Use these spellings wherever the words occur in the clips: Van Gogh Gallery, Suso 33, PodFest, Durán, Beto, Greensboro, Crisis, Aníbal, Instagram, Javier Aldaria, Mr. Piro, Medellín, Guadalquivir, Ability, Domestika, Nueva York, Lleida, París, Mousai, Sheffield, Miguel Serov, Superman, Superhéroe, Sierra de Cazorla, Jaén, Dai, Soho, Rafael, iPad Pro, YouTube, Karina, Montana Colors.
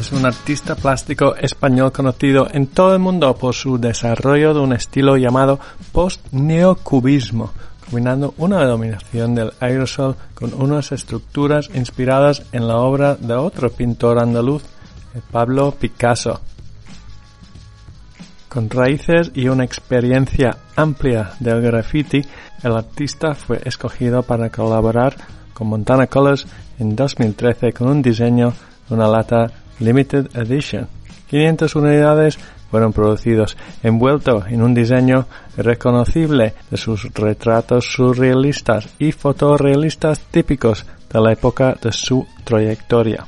es un artista plástico español conocido en todo el mundo por su desarrollo de un estilo llamado post-neocubismo, combinando una dominación del aerosol con unas estructuras inspiradas en la obra de otro pintor andaluz, Pablo Picasso. Con raíces y una experiencia amplia del graffiti, el artista fue escogido para colaborar con Montana Colors en 2013 con un diseño de una lata Limited Edition. 500 unidades fueron producidas, envuelto en un diseño reconocible de sus retratos surrealistas y fotorrealistas típicos de la época de su trayectoria.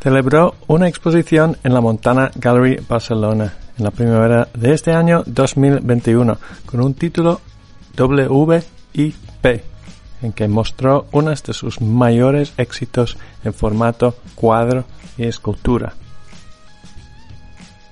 Celebró una exposición en la Montana Gallery Barcelona en la primavera de este año 2021 con un título WIP, en que mostró unas de sus mayores éxitos en formato cuadro y escultura.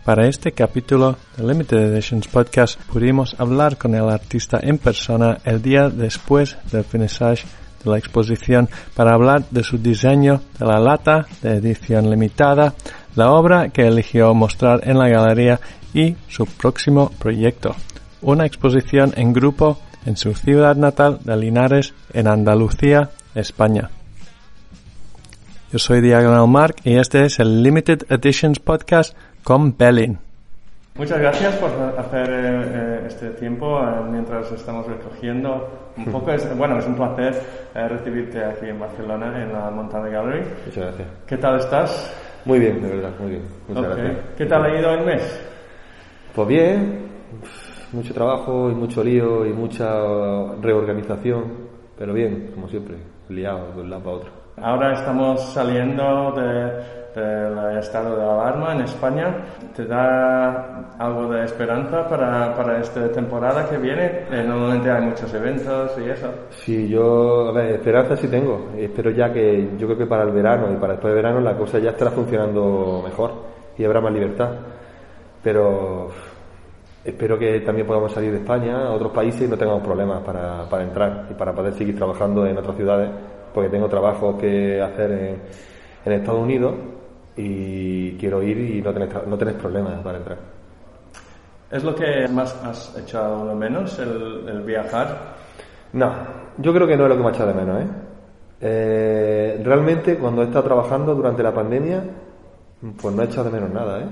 Para este capítulo de Limited Editions Podcast pudimos hablar con el artista en persona el día después del finissage de la exposición para hablar de su diseño de la lata de edición limitada, la obra que eligió mostrar en la galería y su próximo proyecto, una exposición en grupo en su ciudad natal de Linares, en Andalucía, España. Yo soy Diagonal Mark y este es el Limited Editions Podcast con Belin. Muchas gracias por hacer este tiempo mientras estamos recogiendo un poco. Es un placer recibirte aquí en Barcelona, en la Montana Gallery. Muchas gracias. ¿Qué tal estás? Muy bien, de verdad, muy bien. Muchas gracias. ¿Qué tal ha ido el mes? Pues bien, mucho trabajo y mucho lío y mucha reorganización, pero bien, como siempre, liado de un lado para otro. Ahora estamos saliendo del estado de alarma en España. ¿Te da algo de esperanza para esta temporada que viene? Normalmente hay muchos eventos y eso. Sí, esperanza sí tengo. Espero ya que, yo creo que para el verano y para después del verano la cosa ya estará funcionando mejor y habrá más libertad. Pero espero que también podamos salir de España a otros países y no tengamos problemas para entrar y para poder seguir trabajando en otras ciudades, porque tengo trabajo que hacer en Estados Unidos y quiero ir y no tener problemas para entrar. ¿Es lo que más has echado de menos, el viajar? No, yo creo que no es lo que me ha echado de menos, ¿eh? Realmente cuando he estado trabajando durante la pandemia, pues no he echado de menos nada, ¿eh?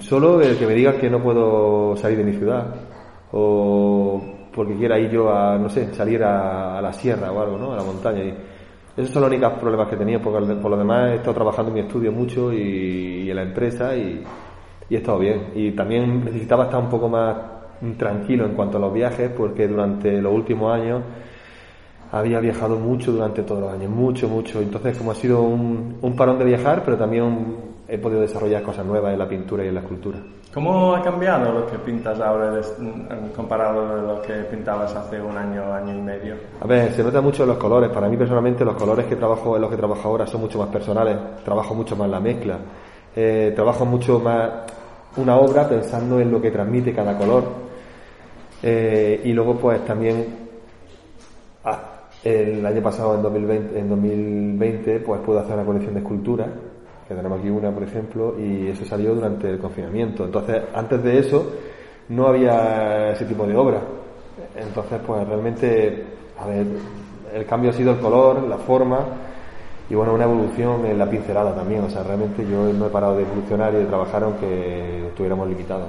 Solo el que me digas que no puedo salir de mi ciudad o porque quiera ir yo a, no sé, salir a la sierra o algo, ¿no? A la montaña. Y esos son los únicos problemas que he tenido, porque por lo demás he estado trabajando en mi estudio mucho y en la empresa y he estado bien. Y también necesitaba estar un poco más tranquilo en cuanto a los viajes, porque durante los últimos años había viajado mucho durante todos los años, mucho. Entonces, como ha sido un parón de viajar, pero también he podido desarrollar cosas nuevas en la pintura y en la escultura. ¿Cómo ha cambiado lo que pintas ahora comparado a lo que pintabas hace un año, año y medio? A ver, se nota mucho en los colores. Para mí personalmente los colores que trabajo, en los que trabajo ahora, son mucho más personales. Trabajo mucho más la mezcla, trabajo mucho más una obra pensando en lo que transmite cada color, y luego pues también el año pasado, en 2020, pues pude hacer una colección de esculturas, que tenemos aquí una, por ejemplo, y eso salió durante el confinamiento. Entonces, antes de eso, no había ese tipo de obra. Entonces, pues realmente, a ver, el cambio ha sido el color, la forma, y bueno, una evolución en la pincelada también. O sea, realmente yo no he parado de evolucionar y de trabajar aunque estuviéramos limitados.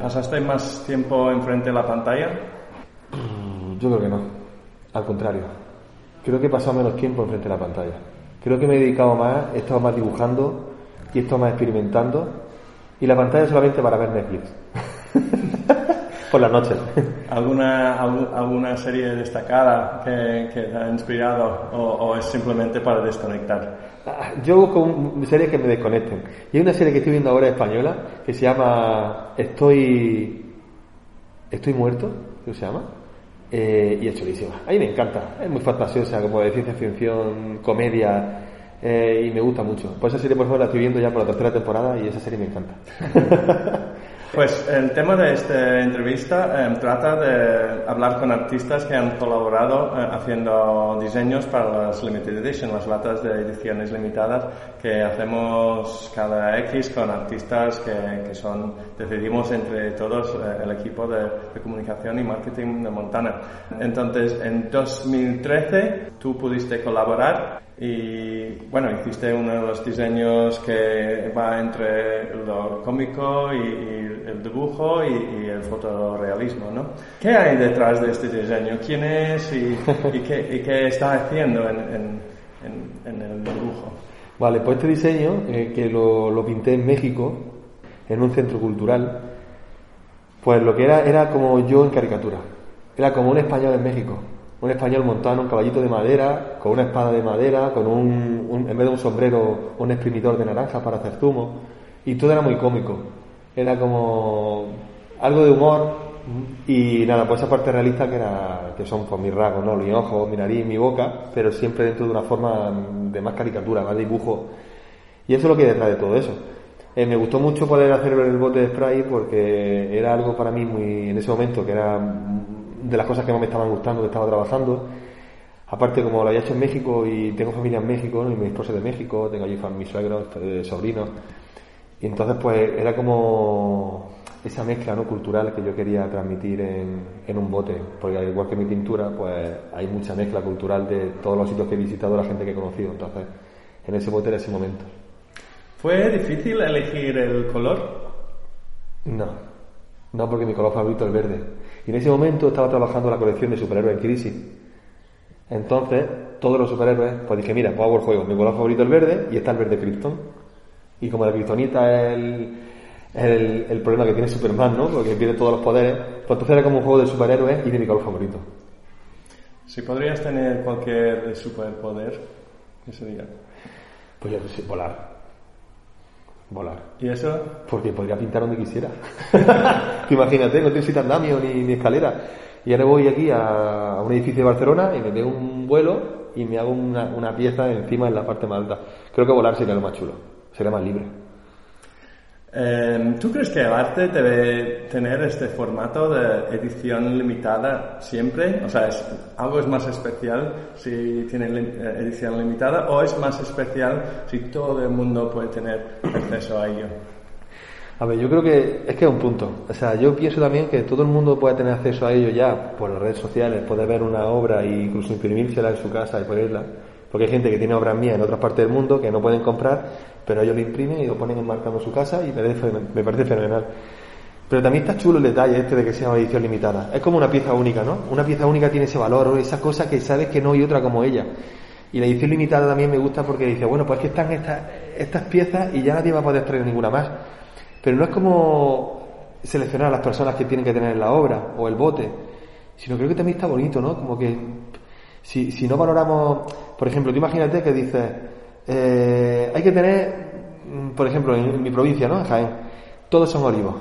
¿Pasaste más tiempo enfrente de la pantalla? Yo creo que no. Al contrario. Creo que he pasado menos tiempo enfrente de la pantalla. Creo que me he dedicado más, he estado más dibujando y he estado más experimentando, y la pantalla solamente para ver Netflix por las noches. ¿Alguna serie destacada que te ha inspirado o es simplemente para desconectar? Yo busco series que me desconecten, y hay una serie que estoy viendo ahora española que se llama Estoy muerto, ¿qué se llama? Y es chulísima. A mí me encanta. Es muy fantasiosa, como de ciencia ficción, comedia, y me gusta mucho. Pues esa serie, por ejemplo, la estoy viendo ya por la tercera temporada y esa serie me encanta. Pues el tema de esta entrevista trata de hablar con artistas que han colaborado haciendo diseños para las Limited Edition, las latas de ediciones limitadas que hacemos cada X con artistas que son, decidimos entre todos el equipo de comunicación y marketing de Montana. Entonces, en 2013 tú pudiste colaborar y bueno, hiciste uno de los diseños que va entre lo cómico y el dibujo y el fotorealismo, ¿no? ¿Qué hay detrás de este diseño? ¿Quién es y qué está haciendo en el dibujo? Vale, pues este diseño, que lo pinté en México, en un centro cultural, pues lo que era como yo en caricatura. Era como un español en México. Un español montano, un caballito de madera, con una espada de madera, con en vez de un sombrero, un exprimidor de naranja para hacer zumo. Y todo era muy cómico. Era como algo de humor. Y nada, pues esa parte realista que son pues, mis rasgos, ¿no? Mis ojos, mi nariz, mi boca, pero siempre dentro de una forma de más caricatura, más dibujo. Y eso es lo que hay detrás de todo eso. Me gustó mucho poder hacerlo en el bote de spray porque era algo para mí muy, en ese momento, que era de las cosas que más me estaban gustando, que estaba trabajando. Aparte, como lo había hecho en México y tengo familia en México, ¿no? Y mi esposa es de México, tengo allí mis suegros, sobrinos. Y entonces, pues, era como esa mezcla, ¿no? Cultural que yo quería transmitir en un bote. Porque al igual que mi pintura, pues, hay mucha mezcla cultural de todos los sitios que he visitado, la gente que he conocido. Entonces, en ese bote era ese momento. ¿Fue difícil elegir el color? No, porque mi color favorito es verde. Y en ese momento estaba trabajando la colección de Superhéroe en Crisis. Entonces, todos los superhéroes, pues dije, mira, pues hago el juego. Mi color favorito es el verde y está el verde Krypton. Y como la Kryptonita es el problema que tiene Superman, ¿no? Porque pierde todos los poderes. Pues entonces era como un juego de superhéroes y de mi color favorito. Si podrías tener cualquier superpoder, ¿qué sería? Pues yo sé, volar. ¿Y eso? Porque podría pintar donde quisiera. Imagínate, no necesitas andamio ni escalera. Y ahora voy aquí a un edificio de Barcelona y me pego un vuelo y me hago una pieza encima en la parte más alta. Creo que volar sería lo más chulo, sería más libre. ¿Tú crees que el arte debe tener este formato de edición limitada siempre? O sea, ¿algo es más especial si tiene edición limitada o es más especial si todo el mundo puede tener acceso a ello? A ver, yo creo que es un punto. O sea, yo pienso también que todo el mundo puede tener acceso a ello ya por las redes sociales, poder ver una obra e incluso imprimírsela en su casa y ponerla. Porque hay gente que tiene obras mías en otras partes del mundo que no pueden comprar, pero ellos lo imprimen y lo ponen enmarcando en su casa y me parece fenomenal. Pero también está chulo el detalle de que sea una edición limitada. Es como una pieza única, ¿no? Una pieza única tiene ese valor, esa cosa que sabes que no hay otra como ella. Y la edición limitada también me gusta porque dice, bueno, pues es que están estas piezas y ya nadie va a poder traer ninguna más. Pero no es como seleccionar a las personas que tienen que tener la obra o el bote, sino creo que también está bonito, ¿no? Como que si no valoramos. Por ejemplo, tú imagínate que dices, hay que tener, por ejemplo, en mi provincia, ¿no? En Jaén, todos son olivos.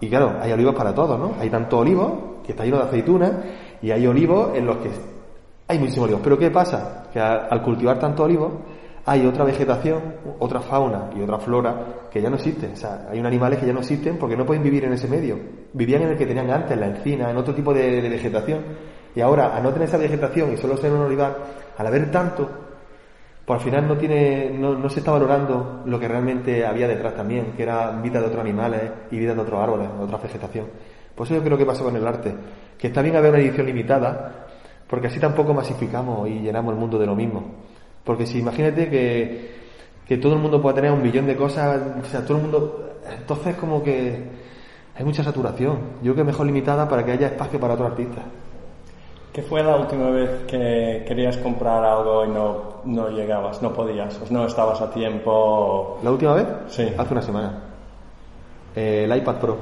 Y claro, hay olivos para todos, ¿no? Hay tanto olivos que está lleno de aceitunas y hay olivos en los que hay muchísimos olivos. Pero ¿qué pasa? Que al cultivar tanto olivos hay otra vegetación, otra fauna y otra flora que ya no existen. O sea, hay unos animales que ya no existen porque no pueden vivir en ese medio. Vivían en el que tenían antes, en la encina, en otro tipo de vegetación. Y ahora, al no tener esa vegetación y solo ser un olivar, al haber tanto, pues al final no se está valorando lo que realmente había detrás también, que era vida de otros animales y vida de otros árboles, de otra vegetación. Por eso yo creo que pasa con el arte, que está bien haber una edición limitada, porque así tampoco masificamos y llenamos el mundo de lo mismo. Porque si imagínate que todo el mundo pueda tener 1 millón de cosas, o sea, todo el mundo, entonces como que hay mucha saturación. Yo creo que mejor limitada para que haya espacio para otros artistas. ¿Qué fue la última vez que querías comprar algo y no llegabas, no podías, no estabas a tiempo? ¿La última vez? Sí. Hace una semana. El iPad Pro.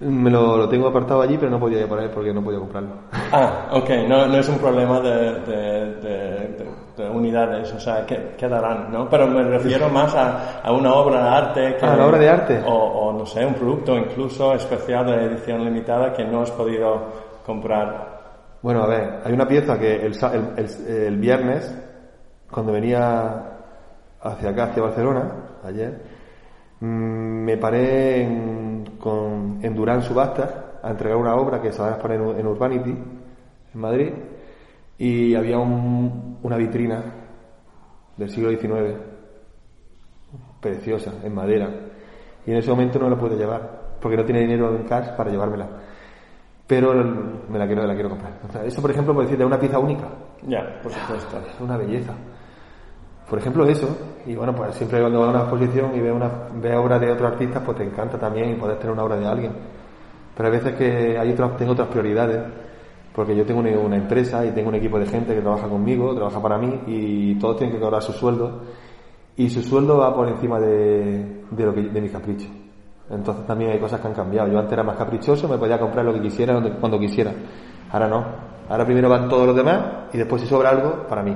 Me lo tengo apartado allí, pero no podía ir por él porque no podía comprarlo. Ah, ok. No es un problema de unidades, o sea, quedarán, ¿no? Pero me refiero más a una obra de arte. Que, la obra de arte. O no sé, un producto incluso especial de edición limitada que no has podido comprar. Bueno, a ver, hay una pieza que el viernes, cuando venía hacia acá, hacia Barcelona, ayer, Me paré en Durán Subasta a entregar una obra que se va a exponer en Urbanity, en Madrid, y había una vitrina del siglo XIX preciosa, en madera, y en ese momento no la pude llevar porque no tenía dinero en cash para llevármela, pero me la quiero comprar. O sea, eso, por ejemplo, por decirte, una pieza única, ya, por supuesto, es una belleza. Por ejemplo, eso. Y bueno, pues siempre cuando vas a una exposición y ves obras de otros artistas, pues te encanta también y puedes tener una obra de alguien. Pero hay veces que tengo otras prioridades, porque yo tengo una empresa y tengo un equipo de gente que trabaja conmigo, trabaja para mí, y todos tienen que cobrar su sueldo. Y su sueldo va por encima de mis caprichos. Entonces también hay cosas que han cambiado. Yo antes era más caprichoso, me podía comprar lo que quisiera cuando quisiera. Ahora no. Ahora primero van todos los demás y después, si sobra algo, para mí.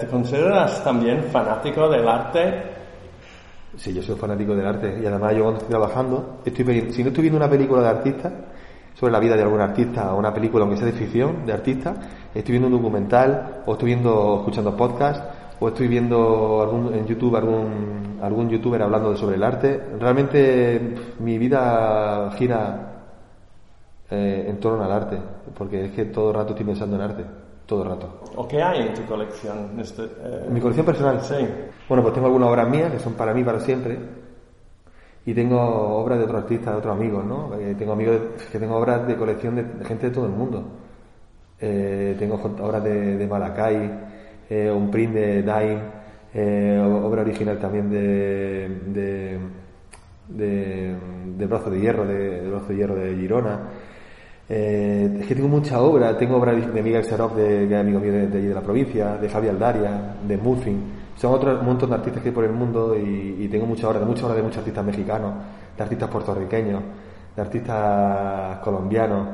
¿Te consideras también fanático del arte? Sí, yo soy fanático del arte, y además yo cuando estoy trabajando, si no estoy viendo una película de artista, sobre la vida de algún artista, o una película, aunque sea de ficción, de artista, estoy viendo un documental, o estoy escuchando podcasts, o estoy viendo en YouTube algún youtuber hablando sobre el arte. Realmente mi vida gira en torno al arte, porque es que todo el rato estoy pensando en arte. Todo el rato. ¿O qué hay en tu colección? ¿Mi colección personal? Sí. Bueno, pues tengo algunas obras mías que son para mí, para siempre. Y tengo obras de otros artistas, de otros amigos, ¿no? Tengo amigos que tengo obras de colección de gente de todo el mundo. Tengo obras de Malakai, un print de Dai, obra original también de Brazo de Hierro de Girona. Es que tengo mucha obra. Tengo obra de Miguel Serov, que es amigo mío de la provincia, de Javi Aldaria, de Muffin. Son otros montón de artistas que hay por el mundo, y tengo mucha obra de muchos artistas mexicanos, de artistas puertorriqueños, de artistas colombianos.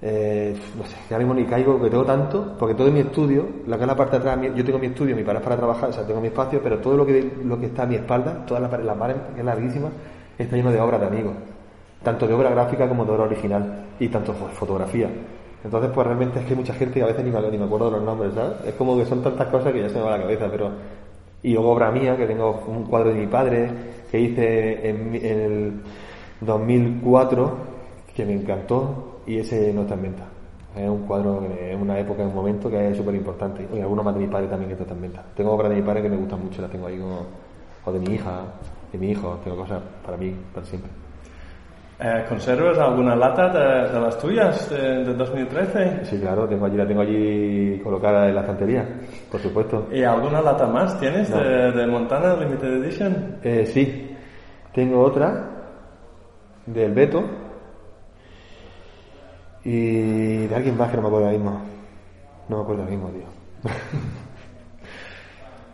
No sé, que ahora mismo ni caigo, que tengo tanto, porque todo en mi estudio, lo que es la parte de atrás, yo tengo mi estudio, mi pared para trabajar, o sea, tengo mi espacio, pero todo lo que está a mi espalda, toda la pared, la pared que es larguísima, está lleno de obras de amigos, tanto de obra gráfica como de obra original, y tanto fotografía. Entonces, pues realmente es que hay mucha gente que a veces ni me acuerdo de los nombres, ¿sabes? Es como que son tantas cosas que ya se me va la cabeza, pero... Y luego obra mía, que tengo un cuadro de mi padre, que hice en el 2004, que me encantó, y ese no está en venta. Es un cuadro, es una época, es un momento que es súper importante. Y algunos más de mi padre también que está en venta. Tengo obra de mi padre que me gustan mucho, las tengo ahí como... O de mi hija, de mi hijo, tengo cosas para mí, para siempre. ¿Conservas alguna lata de las tuyas de 2013? Sí, claro, la tengo allí colocada en la estantería, por supuesto. ¿Y alguna lata más tienes de Montana Limited Edition? Sí, tengo otra del Beto y de alguien más que no me acuerdo ahora mismo,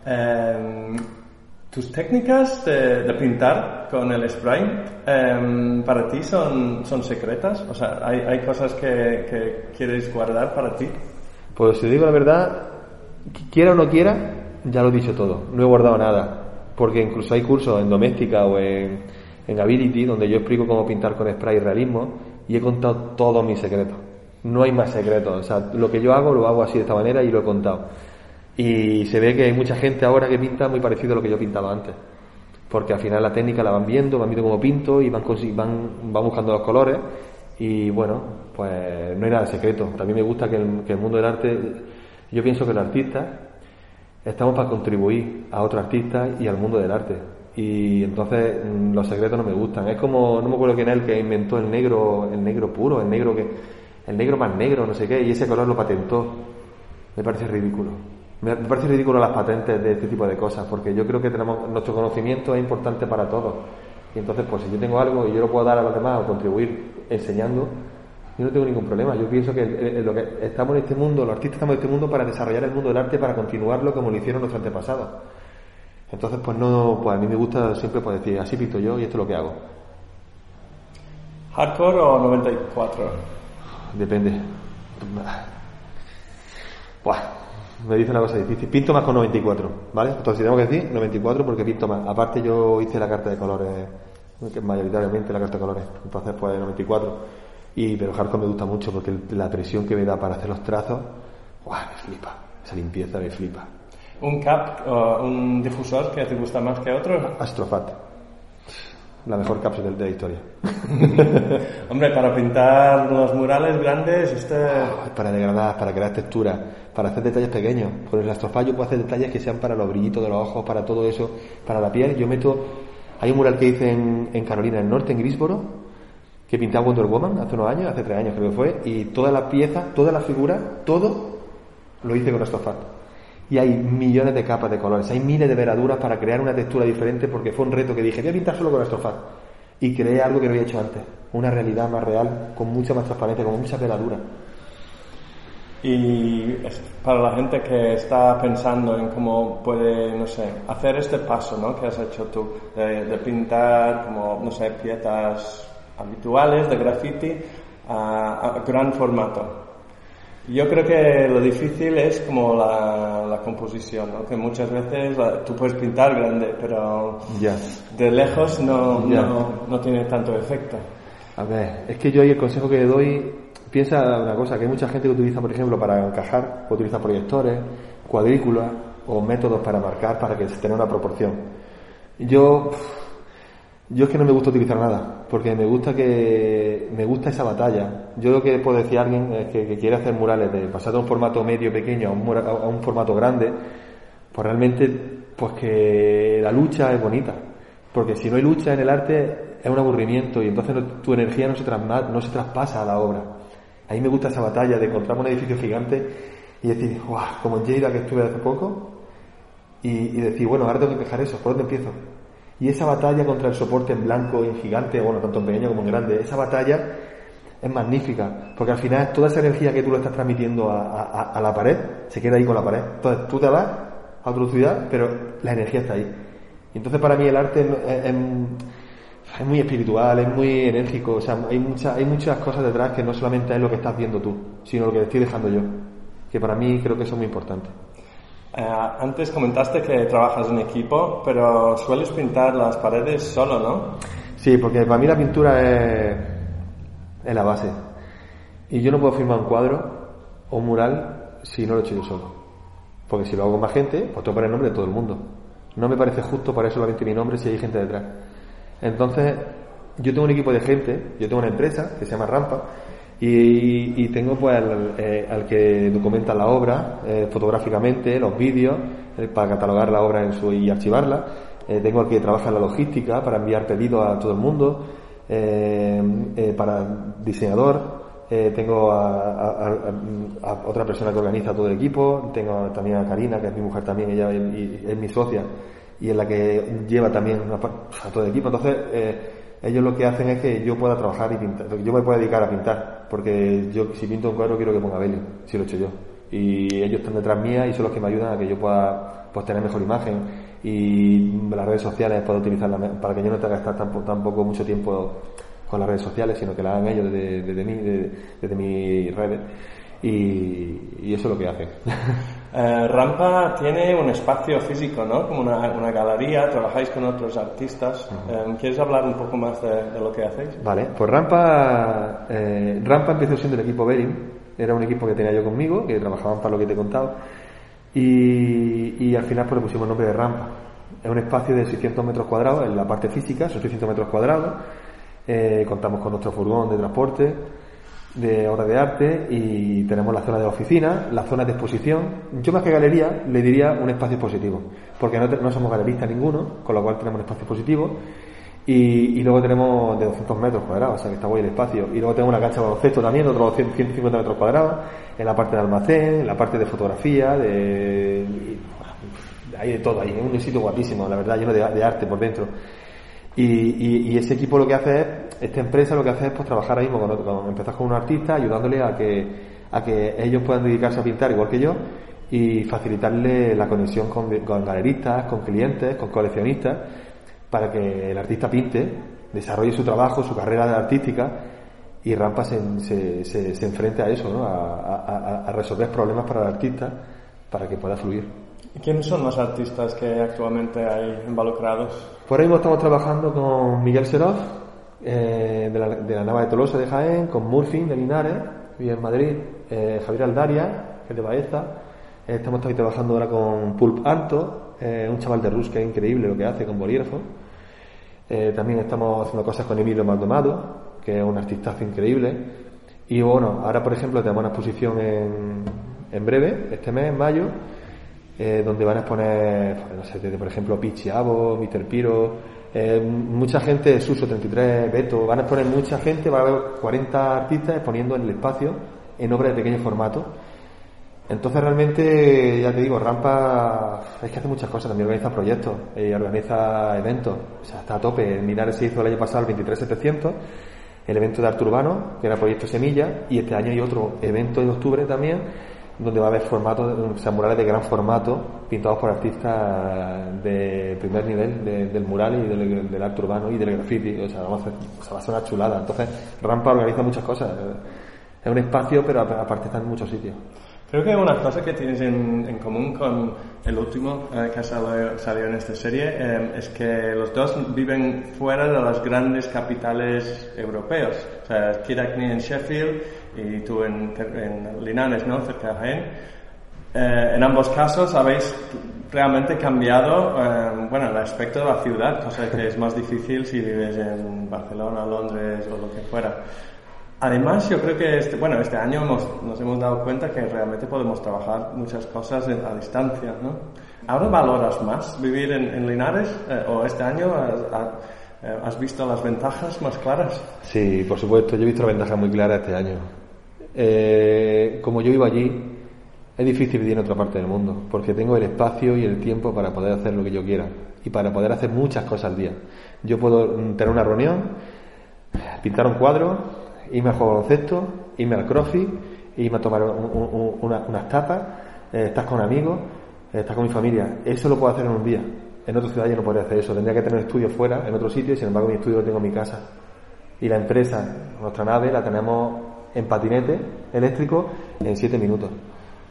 tío. ¿Tus técnicas de pintar con el spray para ti son secretas? O sea, ¿hay cosas que quieres guardar para ti? Pues si digo la verdad, quiera o no quiera, ya lo he dicho todo. No he guardado nada. Porque incluso hay cursos en Domestika o en Ability donde yo explico cómo pintar con spray y realismo, y he contado todos mis secretos. No hay más secretos. O sea, lo que yo hago, lo hago así de esta manera y lo he contado. Y se ve que hay mucha gente ahora que pinta muy parecido a lo que yo pintaba antes, porque al final la técnica la van viendo cómo pinto, y van buscando los colores. Y bueno, pues no hay nada de secreto. También me gusta que el mundo del arte, yo pienso que los artistas estamos para contribuir a otros artistas y al mundo del arte, y entonces los secretos no me gustan. Es como, no me acuerdo quién es el que inventó el negro puro, el negro más negro, no sé qué, y ese color lo patentó. Me parece ridículo las patentes de este tipo de cosas, porque yo creo que nuestro conocimiento es importante para todos. Y entonces, pues si yo tengo algo y yo lo puedo dar a los demás o contribuir enseñando, yo no tengo ningún problema. Yo pienso que lo que estamos en este mundo, los artistas estamos en este mundo para desarrollar el mundo del arte, para continuarlo como lo hicieron nuestros antepasados. Entonces, pues a mí me gusta siempre pues decir, así pinto yo y esto es lo que hago. ¿Hardcore o 94? Depende. Buah. Me dice una cosa difícil. Pinto más con 94, ¿vale? Entonces si tengo que decir 94 porque pinto más. Aparte yo hice la carta de colores, que mayoritariamente la carta de colores. Entonces pues 94. Pero hardcore me gusta mucho porque la presión que me da para hacer los trazos, ¡guau! Me flipa. Esa limpieza me flipa. ¿Un cap o un difusor que te gusta más que otro? Astrofat. La mejor cápsula de la historia. Hombre, para pintar los murales grandes, para degradar, para crear texturas, para hacer detalles pequeños. Por el astrofallo puedo hacer detalles que sean para los brillitos de los ojos, para todo eso, para la piel. Yo meto... Hay un mural que hice en Carolina del Norte, en Greensboro, que pintaba Wonder Woman hace unos años, hace 3 años creo que fue, y toda la pieza, toda la figura, todo lo hice con astrofallo. Y hay millones de capas de colores, hay miles de veladuras para crear una textura diferente, porque fue un reto que dije, voy a pintar solo con astrofaz. Y creé algo que no había hecho antes, una realidad más real, con mucha más transparencia, con muchas veladuras. Y para la gente que está pensando en cómo puede, no sé, hacer este paso, ¿no?, que has hecho tú, de pintar como, no sé, piezas habituales de graffiti a gran formato. Yo creo que lo difícil es como la composición, ¿no? Que muchas veces tú puedes pintar grande, pero de lejos no tiene tanto efecto. A ver, es que yo ahí el consejo que le doy, piensa una cosa, que hay mucha gente que utiliza, por ejemplo, para encajar, utiliza proyectores, cuadrículas o métodos para marcar para que se tenga una proporción. Yo es que no me gusta utilizar nada, porque me gusta esa batalla. Yo lo que puedo decir a alguien es que quiere hacer murales, de pasar de un formato medio pequeño a un formato grande, pues realmente pues que la lucha es bonita, porque si no hay lucha en el arte es un aburrimiento y entonces tu energía no se traspasa a la obra. A mí me gusta esa batalla de encontrarme un edificio gigante y decir, ¡guau!, como en Lleida que estuve hace poco, y decir, bueno, ahora tengo que dejar eso, ¿por dónde empiezo? Y esa batalla contra el soporte en blanco y en gigante, bueno, tanto en pequeño como en grande, esa batalla es magnífica, porque al final toda esa energía que tú le estás transmitiendo a la pared, se queda ahí con la pared. Entonces tú te vas a otra ciudad, pero la energía está ahí. Y entonces para mí el arte es muy espiritual, es muy enérgico, o sea, hay muchas cosas detrás que no solamente es lo que estás viendo tú, sino lo que te estoy dejando yo, que para mí creo que eso es muy importante. Antes comentaste que trabajas en equipo, pero sueles pintar las paredes solo, ¿no? Sí, porque para mí la pintura es la base. Y yo no puedo firmar un cuadro o un mural si no lo he hecho yo solo. Porque si lo hago con más gente, pues tengo que poner el nombre de todo el mundo. No me parece justo poner solamente mi nombre si hay gente detrás. Entonces, yo tengo un equipo de gente, yo tengo una empresa que se llama Rampa. Y tengo pues al que documenta la obra fotográficamente, los vídeos para catalogar la obra y archivarla, tengo al que trabaja en la logística para enviar pedidos a todo el mundo, para diseñador, tengo a otra persona que organiza todo el equipo, tengo también a Karina, que es mi mujer también, ella y es mi socia y es la que lleva también a todo el equipo. Entonces ellos lo que hacen es que yo pueda trabajar y pintar, yo me pueda dedicar a pintar, porque yo si pinto un cuadro quiero que ponga Belin, si lo he hecho yo, y ellos están detrás mía y son los que me ayudan a que yo pueda pues tener mejor imagen, y las redes sociales puedo utilizarlas para que yo no tenga que estar tampoco mucho tiempo con las redes sociales, sino que las hagan ellos desde mis redes, y eso es lo que hacen. Rampa tiene un espacio físico, ¿no? Como una galería, trabajáis con otros artistas. Uh-huh. ¿Quieres hablar un poco más de lo que hacéis? Vale, pues Rampa empezó siendo el equipo Belin, era un equipo que tenía yo conmigo, que trabajaban para lo que te he contado, y al final pues le pusimos el nombre de Rampa. Es un espacio de 600 metros cuadrados, en la parte física, son 600 metros cuadrados, contamos con nuestro furgón de transporte, de obras de arte, y tenemos la zona de oficina, la zona de exposición. Yo más que galería le diría un espacio expositivo, porque no somos galeristas ninguno, con lo cual tenemos un espacio expositivo, y luego tenemos de 200 metros cuadrados, o sea que está guay el espacio, y luego tenemos una cancha de baloncesto también, otros 150 metros cuadrados, en la parte de almacén, en la parte de fotografía, hay de todo, hay un sitio guapísimo, la verdad, lleno de arte por dentro. Y ese equipo lo que hace es, esta empresa lo que hace es pues trabajar ahora mismo empezar con un artista, ayudándole a que ellos puedan dedicarse a pintar igual que yo, y facilitarle la conexión con galeristas, con clientes, con coleccionistas, para que el artista pinte, desarrolle su trabajo, su carrera artística, y Rampa se enfrente a eso, ¿no? A resolver problemas para el artista, para que pueda fluir. ¿Quiénes son los artistas que actualmente hay involucrados? Por ahí estamos trabajando con Miguel Serov, de la Nava de Tolosa de Jaén, con Murphy de Linares, y en Madrid, Javier Aldaria, que es de Baeza. Estamos también trabajando ahora con Pulp Anto, un chaval de Rus que es increíble lo que hace con bolígrafo. También estamos haciendo cosas con Emilio Maldonado, que es un artistazo increíble. Y bueno, ahora por ejemplo tenemos una exposición en breve, este mes, en mayo, donde van a exponer, no sé, por ejemplo, Pichiabo, Mr. Piro, mucha gente, Suso 33, Beto, van a exponer mucha gente, va a haber 40 artistas exponiendo en el espacio en obras de pequeño formato. Entonces realmente, ya te digo, Rampa es que hace muchas cosas, también organiza proyectos, organiza eventos, o sea, está a tope. En Linares se hizo el año pasado el 23.700, el evento de arte urbano, que era Proyecto Semilla, y este año hay otro evento en octubre también, donde va a haber formatos, o sea, murales de gran formato, pintados por artistas de primer nivel, del mural y del arte urbano y del graffiti, o sea, va a ser una chulada. Entonces, Rampa organiza muchas cosas, es un espacio, pero aparte está en muchos sitios. Creo que una cosa que tienes en común con el último que salió en esta serie es que los dos viven fuera de las grandes capitales europeas. O sea, Kirak en Sheffield y tú en Linares, ¿no? Cerca de Jaén. En ambos casos habéis realmente cambiado el aspecto de la ciudad, cosa que es más difícil si vives en Barcelona, Londres o lo que fuera. Además, yo creo que este año nos hemos dado cuenta que realmente podemos trabajar muchas cosas a distancia, ¿no? ¿Ahora valoras más vivir en Linares? ¿O este año has visto las ventajas más claras? Sí, por supuesto, yo he visto las ventajas muy claras este año. Como yo vivo allí, es difícil vivir en otra parte del mundo, porque tengo el espacio y el tiempo para poder hacer lo que yo quiera y para poder hacer muchas cosas al día. Yo puedo tener una reunión, pintar un cuadro, irme a jugar baloncesto, irme al crossfit, irme a tomar unas tapas, estás con amigos, estás con mi familia. Eso lo puedo hacer en un día. En otra ciudad yo no podría hacer eso. Tendría que tener estudio fuera, en otro sitio, y sin embargo mi estudio lo tengo en mi casa. Y la empresa, nuestra nave, la tenemos en patinete eléctrico en 7 minutos.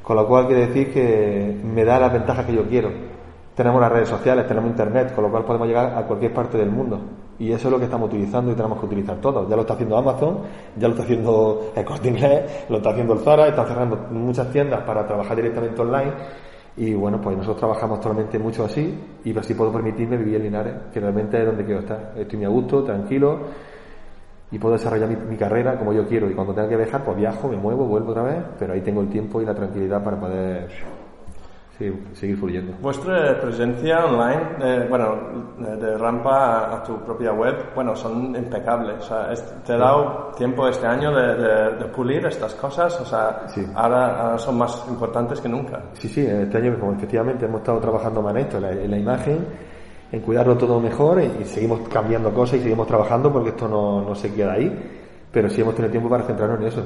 Con lo cual quiere decir que me da las ventajas que yo quiero. Tenemos las redes sociales, tenemos internet, con lo cual podemos llegar a cualquier parte del mundo. Y eso es lo que estamos utilizando y tenemos que utilizar todos. Ya lo está haciendo Amazon, ya lo está haciendo el Corte Inglés, lo está haciendo el Zara, están cerrando muchas tiendas para trabajar directamente online. Y bueno, pues nosotros trabajamos actualmente mucho así, y así puedo permitirme vivir en Linares, que realmente es donde quiero estar. Estoy muy a gusto, tranquilo, y puedo desarrollar mi carrera como yo quiero. Y cuando tenga que viajar, pues viajo, me muevo, vuelvo otra vez, pero ahí tengo el tiempo y la tranquilidad para poder seguir fluyendo. Vuestra presencia online, de Rampa a tu propia web, son impecables. O sea, te ha dado tiempo este año de pulir estas cosas. O sea, sí. Ahora son más importantes que nunca. Sí, este año, como efectivamente hemos estado trabajando más en esto, en la imagen, en cuidarlo todo mejor, y seguimos cambiando cosas y seguimos trabajando, porque esto no se queda ahí. Pero sí hemos tenido tiempo para centrarnos en eso.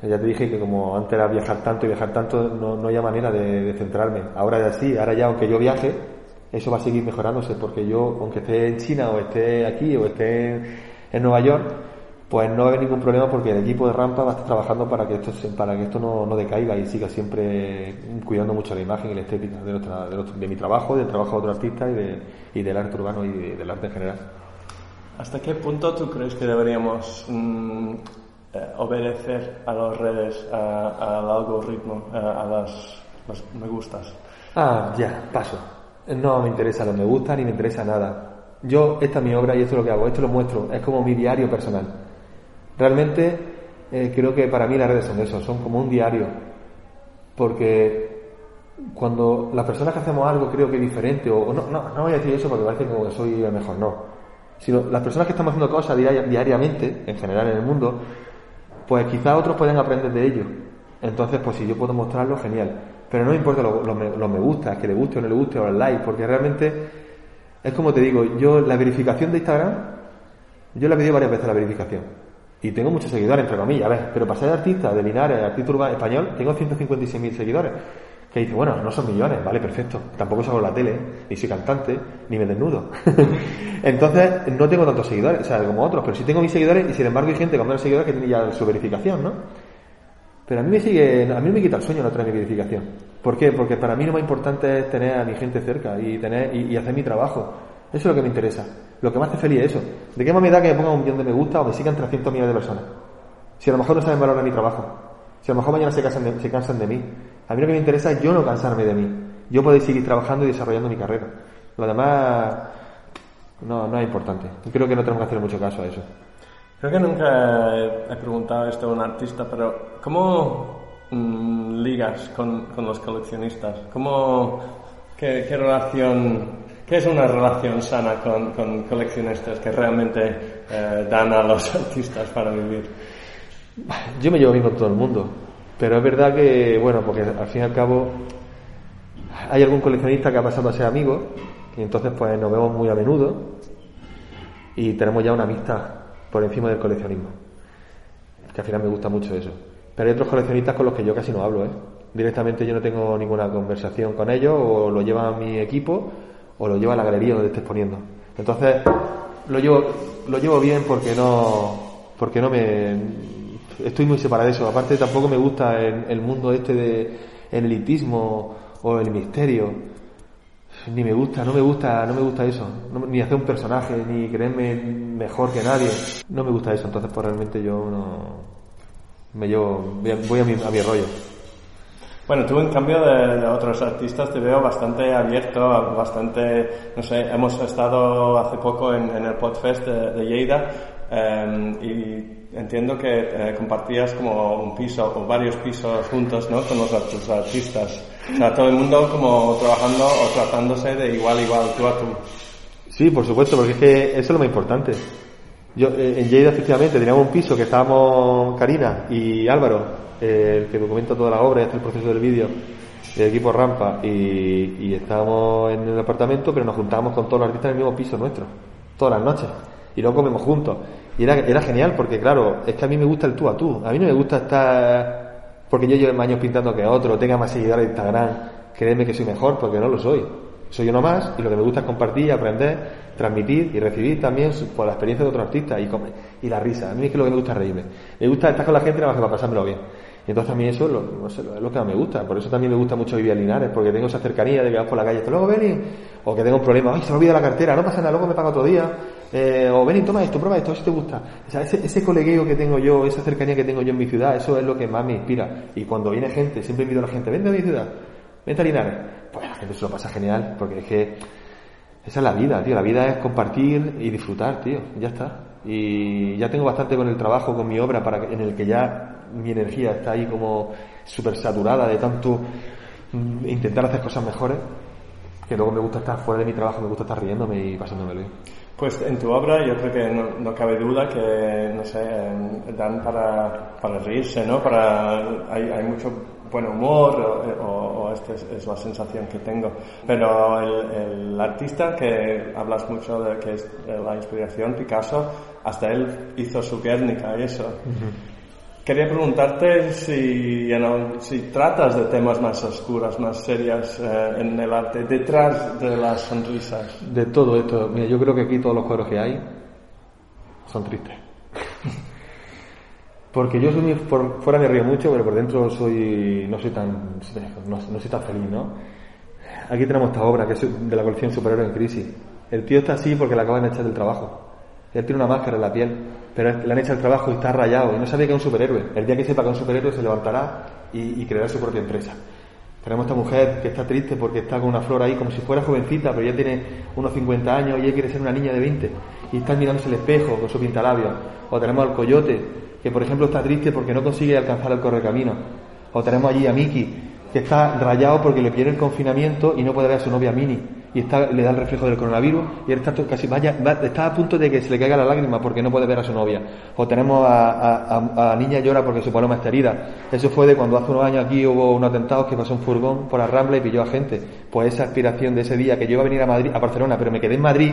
Ya te dije que como antes era viajar tanto, no había manera de centrarme. Ahora ya sí, ahora ya aunque yo viaje, eso va a seguir mejorándose, porque yo, aunque esté en China o esté aquí o esté en Nueva York, pues no va a haber ningún problema, porque el equipo de Rampa va a estar trabajando para que esto no decaiga y siga siempre cuidando mucho la imagen y la estética de mi trabajo, del trabajo de otro artista y del arte urbano y del arte en general. ¿Hasta qué punto tú crees que deberíamos obedecer a las redes, al algoritmo, a los me gustas? Paso. No me interesa los me gustas ni me interesa nada. Yo, esta es mi obra y esto es lo que hago, esto lo muestro, es como mi diario personal. Realmente creo que para mí las redes son eso, son como un diario, porque cuando las personas que hacemos algo creo que diferente, o no voy a decir eso porque parece como que soy el mejor, no. Sino las personas que estamos haciendo cosas diariamente, en general en el mundo, pues quizás otros pueden aprender de ello. Entonces, pues si yo puedo mostrarlo, genial. Pero no me importa los me gusta, que le guste o no le guste, o el like, porque realmente es como te digo, yo la verificación de Instagram, yo la he pedido varias veces la verificación. Y tengo muchos seguidores, entre comillas, a ver, pero para ser artista de Linares, artista urbano español, tengo 156.000 seguidores. Que dice, bueno, no son millones, vale, perfecto. Tampoco salgo en la tele, ni soy cantante, ni me desnudo. Entonces, no tengo tantos seguidores, o sea, como otros, pero sí tengo mis seguidores, y sin embargo hay gente con menos seguidores que tiene ya su verificación, ¿no? Pero a mí me quita el sueño no tener mi verificación. ¿Por qué? Porque para mí lo más importante es tener a mi gente cerca y hacer mi trabajo. Eso es lo que me interesa. Lo que me hace feliz es eso. ¿De qué más me da que me pongan 1 millón de me gusta o me sigan 300 millones de personas? Si a lo mejor no saben valorar mi trabajo. Si a lo mejor mañana se cansan de mí. A mí lo que me interesa es yo no cansarme de mí. Yo poder seguir trabajando y desarrollando mi carrera. Lo demás No es importante. Creo que no tenemos que hacer mucho caso a eso. Creo que nunca he preguntado esto a un artista, pero ¿cómo ligas con los coleccionistas? ¿Qué relación... ¿Qué es una relación sana con coleccionistas que realmente dan a los artistas para vivir? Yo me llevo bien con todo el mundo, pero es verdad que, bueno, porque al fin y al cabo hay algún coleccionista que ha pasado a ser amigo, y entonces pues nos vemos muy a menudo y tenemos ya una amistad por encima del coleccionismo, que al final me gusta mucho eso. Pero hay otros coleccionistas con los que yo casi no hablo, directamente yo no tengo ninguna conversación con ellos, o lo lleva a mi equipo o lo lleva a la galería donde estés poniendo. Entonces lo llevo bien porque no me... Estoy muy separado de eso. Aparte tampoco me gusta el mundo este de el elitismo o el misterio. Ni me gusta, no me gusta eso. No, ni hacer un personaje, ni creerme mejor que nadie. No me gusta eso. Entonces pues realmente yo no... Me llevo... Voy a mi rollo. Bueno, tú en cambio de otros artistas te veo bastante abierto, bastante, no sé, hemos estado hace poco en el Podfest de Lleida y entiendo que compartías como un piso o varios pisos juntos, ¿no? Con los otros artistas. O sea, todo el mundo como trabajando o tratándose de igual a igual, tú a tú. Sí, por supuesto, porque es que eso es lo más importante. Yo en Lleida efectivamente teníamos un piso que estábamos Karina y Álvaro, el que documenta toda la obra y hace el proceso del vídeo, el equipo Rampa, y estábamos en el apartamento, pero nos juntábamos con todos los artistas en el mismo piso nuestro todas las noches y luego comemos juntos y era genial, porque claro, es que a mí me gusta el tú a tú. A mí no me gusta estar porque yo lleve más años pintando que otro, tenga más seguidores de Instagram, créeme que soy mejor, porque no lo soy. Soy uno más, y lo que me gusta es compartir, aprender, transmitir y recibir también por la experiencia de otro artista y la risa. A mí es que lo que me gusta es reírme. Me gusta estar con la gente para pasármelo bien. Y entonces a mí eso es lo que más me gusta. Por eso también me gusta mucho vivir en Linares, porque tengo esa cercanía de que vas por la calle hasta luego, Belin, o que tengo un problema, ay, se me olvida la cartera, no pasa nada, luego me paga otro día, o Belin, toma esto, prueba esto, a ver si te gusta. O sea, ese colegueo que tengo yo, esa cercanía que tengo yo en mi ciudad, eso es lo que más me inspira. Y cuando viene gente, siempre invito a la gente, vente a mi ciudad, vente a Linares. Pues la gente se lo pasa genial, porque es que esa es la vida, tío. La vida es compartir y disfrutar, tío. Ya está. Y ya tengo bastante con el trabajo, con mi obra, en el que ya mi energía está ahí como súper saturada de tanto intentar hacer cosas mejores, que luego me gusta estar fuera de mi trabajo, me gusta estar riéndome y pasándome bien. Pues en tu obra yo creo que no cabe duda que, no sé, dan para reírse, ¿no? Hay mucho buen humor, o esta es la sensación que tengo. Pero el artista que hablas mucho de que es la inspiración, Picasso, hasta él hizo su Guernica y eso. Uh-huh. Quería preguntarte si tratas de temas más oscuros, más serios en el arte, detrás de las sonrisas. De todo esto, mira, yo creo que aquí todos los cuadros que hay son tristes. Porque yo por fuera me río mucho, pero por dentro no soy tan feliz, ¿no? Aquí tenemos esta obra que es de la colección Superhéroe en Crisis. El tío está así porque le acaban de echar del trabajo. Él tiene una máscara en la piel, pero le han echado el trabajo y está rayado y no sabe que es un superhéroe. El día que sepa que es un superhéroe se levantará y creará su propia empresa. Tenemos esta mujer que está triste porque está con una flor ahí como si fuera jovencita, pero ya tiene unos 50 años y ella quiere ser una niña de 20 y está mirándose el espejo con su pintalabios. O tenemos al coyote, que por ejemplo está triste porque no consigue alcanzar el correcamino. O tenemos allí a Miki, que está rayado porque le pide el confinamiento y no puede ver a su novia Mini, y le da el reflejo del coronavirus y él está casi está a punto de que se le caiga la lágrima porque no puede ver a su novia. O tenemos a Niña Llora porque su paloma está herida. Eso fue de cuando hace unos años aquí hubo un atentado que pasó un furgón por la Rambla y pilló a gente. Pues esa aspiración de ese día, que yo iba a venir a Barcelona, pero me quedé en Madrid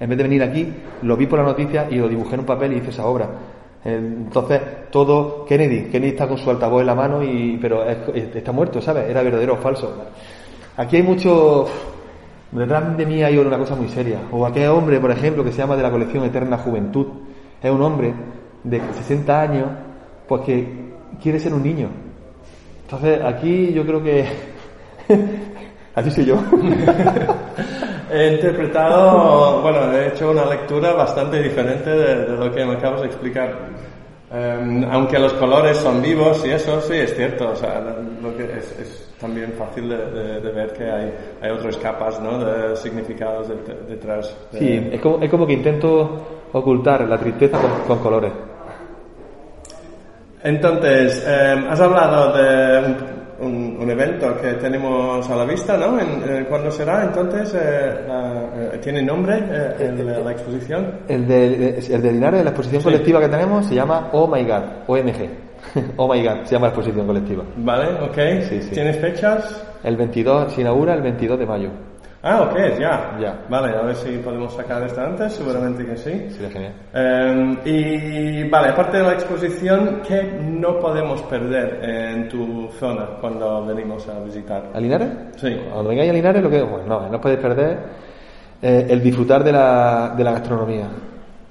en vez de venir aquí, lo vi por la noticia y lo dibujé en un papel y hice esa obra. Entonces todo Kennedy está con su altavoz en la mano pero está muerto, ¿sabes? Era verdadero o falso. Aquí hay mucho detrás de mí, hay una cosa muy seria. O aquel hombre, por ejemplo, que se llama de la colección Eterna Juventud, es un hombre de 60 años pues que quiere ser un niño. Entonces aquí yo creo que así soy yo. He interpretado, bueno, he hecho una lectura bastante diferente de lo que me acabas de explicar. Aunque los colores son vivos y eso sí es cierto, o sea, lo que es también fácil de ver que hay otras capas, ¿no?, de significados detrás. Sí, es como que intento ocultar la tristeza con colores. Entonces, has hablado de un evento que tenemos a la vista, ¿no? ¿Cuándo será? Entonces, ¿tiene nombre la exposición? El de Linares, la exposición colectiva que tenemos, se llama Oh My God, OMG. Oh My God, se llama la exposición colectiva. Vale, ok. Sí, sí. ¿Tienes fechas? El 22, se inaugura el 22 de mayo. Ah, ok, ya. Vale, a ver si podemos sacar esta antes, seguramente que sí. Sí, es genial. Y vale, aparte de la exposición, ¿qué no podemos perder en tu zona cuando venimos a visitar? ¿A Linares? Sí. Cuando vengáis a Linares, no podéis perder el disfrutar de la gastronomía.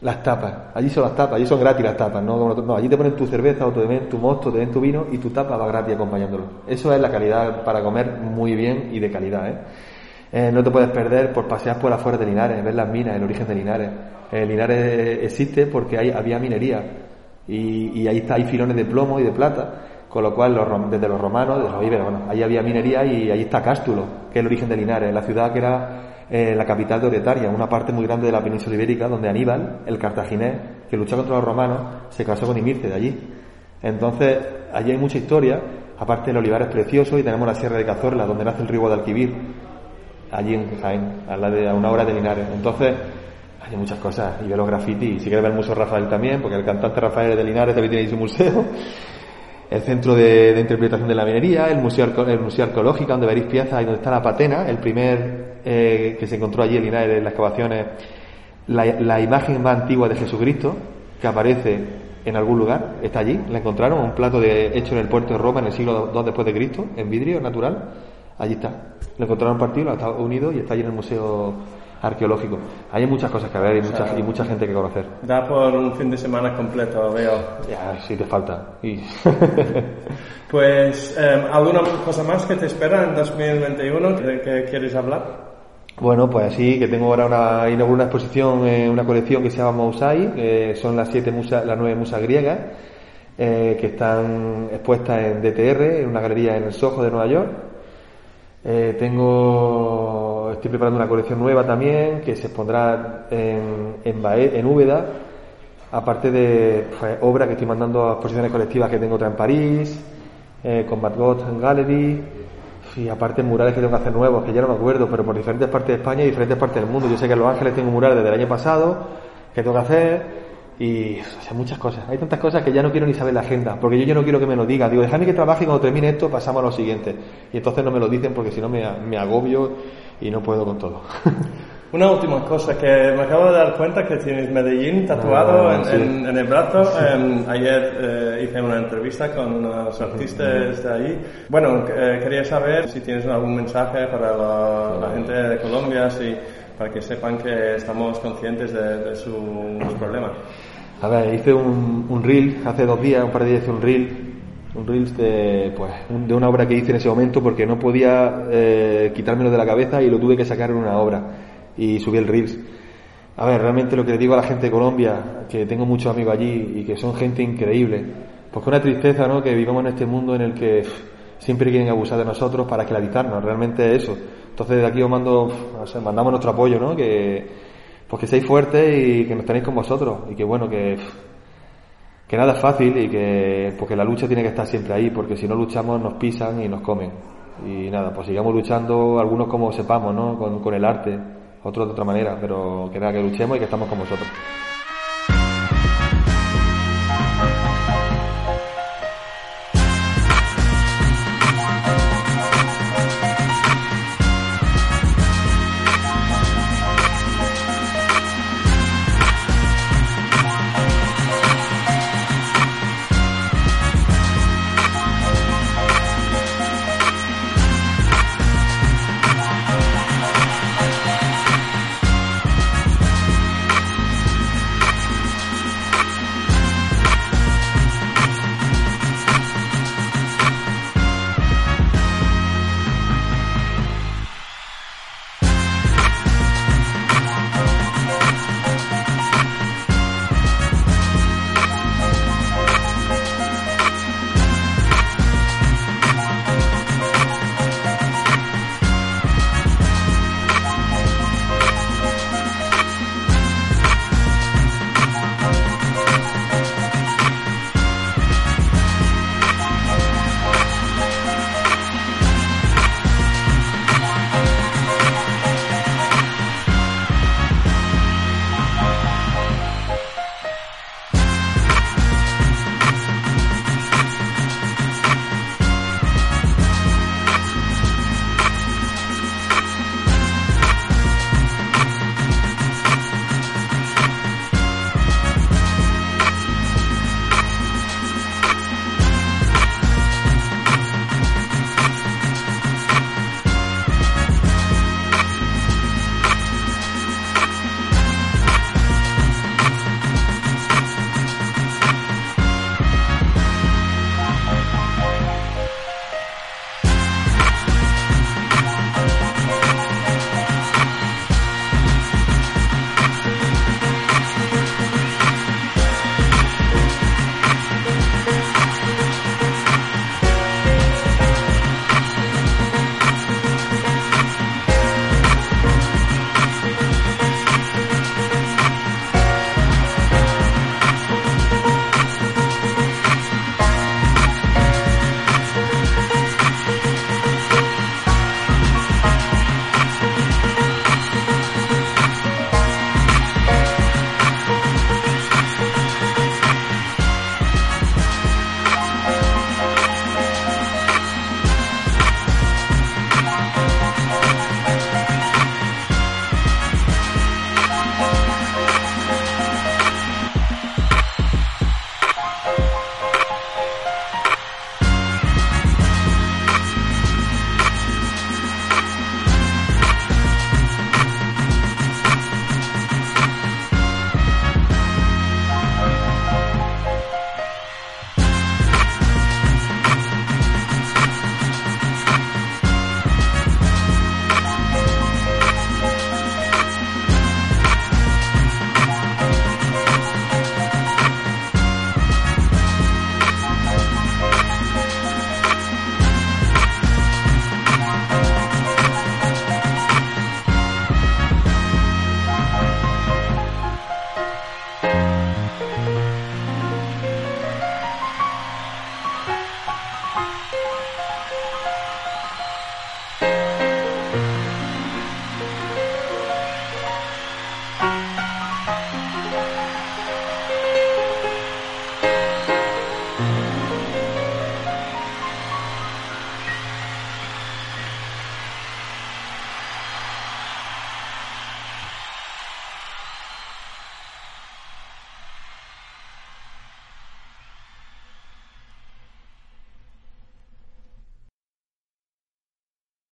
Las tapas, allí son gratis las tapas, no, allí te ponen tu cerveza o te ven tu mosto, te ven tu vino y tu tapa va gratis acompañándolo. Eso es la calidad para comer muy bien y de calidad, no te puedes perder por pasear por afuera de Linares, ver las minas, el origen de Linares. Linares existe porque había minería y ahí hay filones de plomo y de plata, con lo cual desde los romanos, desde los íberos, ahí había minería y ahí está Cástulo, que es el origen de Linares, la ciudad que era la capital de Orietaria, una parte muy grande de la península ibérica, donde Aníbal, el cartaginés, que luchó contra los romanos, se casó con Imirce de allí. Entonces, allí hay mucha historia, aparte el olivar es precioso y tenemos la Sierra de Cazorla, donde nace el río Guadalquivir, allí en Jaén, a una hora de Linares. Entonces hay muchas cosas, y veo los grafitis, y si quieres ver el Museo Rafael también, porque el cantante Rafael de Linares también tiene ahí su museo, el Centro de Interpretación de la Minería, el Museo Arqueológico, donde veréis piezas, y donde está la patena, el primer que se encontró allí en Linares, en las excavaciones, la imagen más antigua de Jesucristo, que aparece en algún lugar, está allí, la encontraron, un plato hecho en el puerto de Roma en el siglo II después de Cristo, en vidrio natural, allí está. Lo encontraron partido, lo Estados Unidos, y está allí en el Museo Arqueológico. Hay muchas cosas que ver y mucha gente que conocer. Da por un fin de semana completo, lo veo. Ya, sí te falta. Pues, ¿alguna cosa más que te espera en 2021 que quieres hablar? Bueno, pues sí, que tengo ahora inauguro una exposición, una colección que se llama Mousai, que son las 9 musas griegas, que están expuestas en DTR, en una galería en el Soho de Nueva York. Estoy preparando una colección nueva también que se expondrá en Úbeda, aparte de obras que estoy mandando a exposiciones colectivas que tengo otra en París, con Van Gogh Gallery, y aparte murales que tengo que hacer nuevos, que ya no me acuerdo, pero por diferentes partes de España y diferentes partes del mundo. Yo sé que en Los Ángeles tengo un mural desde el año pasado que tengo que hacer, y o sea, muchas cosas. Hay tantas cosas que ya no quiero ni saber la agenda, porque yo ya no quiero que me lo digan. Digo, dejadme que trabaje y cuando termine esto pasamos a lo siguiente. Y entonces no me lo dicen porque si no me agobio y no puedo con todo. Una última cosa, que me acabo de dar cuenta que tienes Medellín tatuado en el brazo. Sí. Ayer hice una entrevista con unos artistas de allí. Bueno, quería saber si tienes algún mensaje para la gente de Colombia, para que sepan que estamos conscientes de sus problemas. A ver, hice un reel hace 2 días, un par de días hice un reel de una obra que hice en ese momento porque no podía quitármelo de la cabeza y lo tuve que sacar en una obra y subí el reel. A ver, realmente lo que le digo a la gente de Colombia, que tengo muchos amigos allí y que son gente increíble, pues con una tristeza, ¿no?, que vivimos en este mundo en el que siempre quieren abusar de nosotros para esclavizarnos, realmente eso. Entonces de aquí os mandamos nuestro apoyo, ¿no?, que seáis fuertes y que nos tenéis con vosotros, y que bueno, que nada es fácil, y que porque la lucha tiene que estar siempre ahí, porque si no luchamos nos pisan y nos comen. Y nada, pues sigamos luchando, algunos como sepamos, ¿no?, con el arte, otros de otra manera, pero que nada, que luchemos y que estamos con vosotros.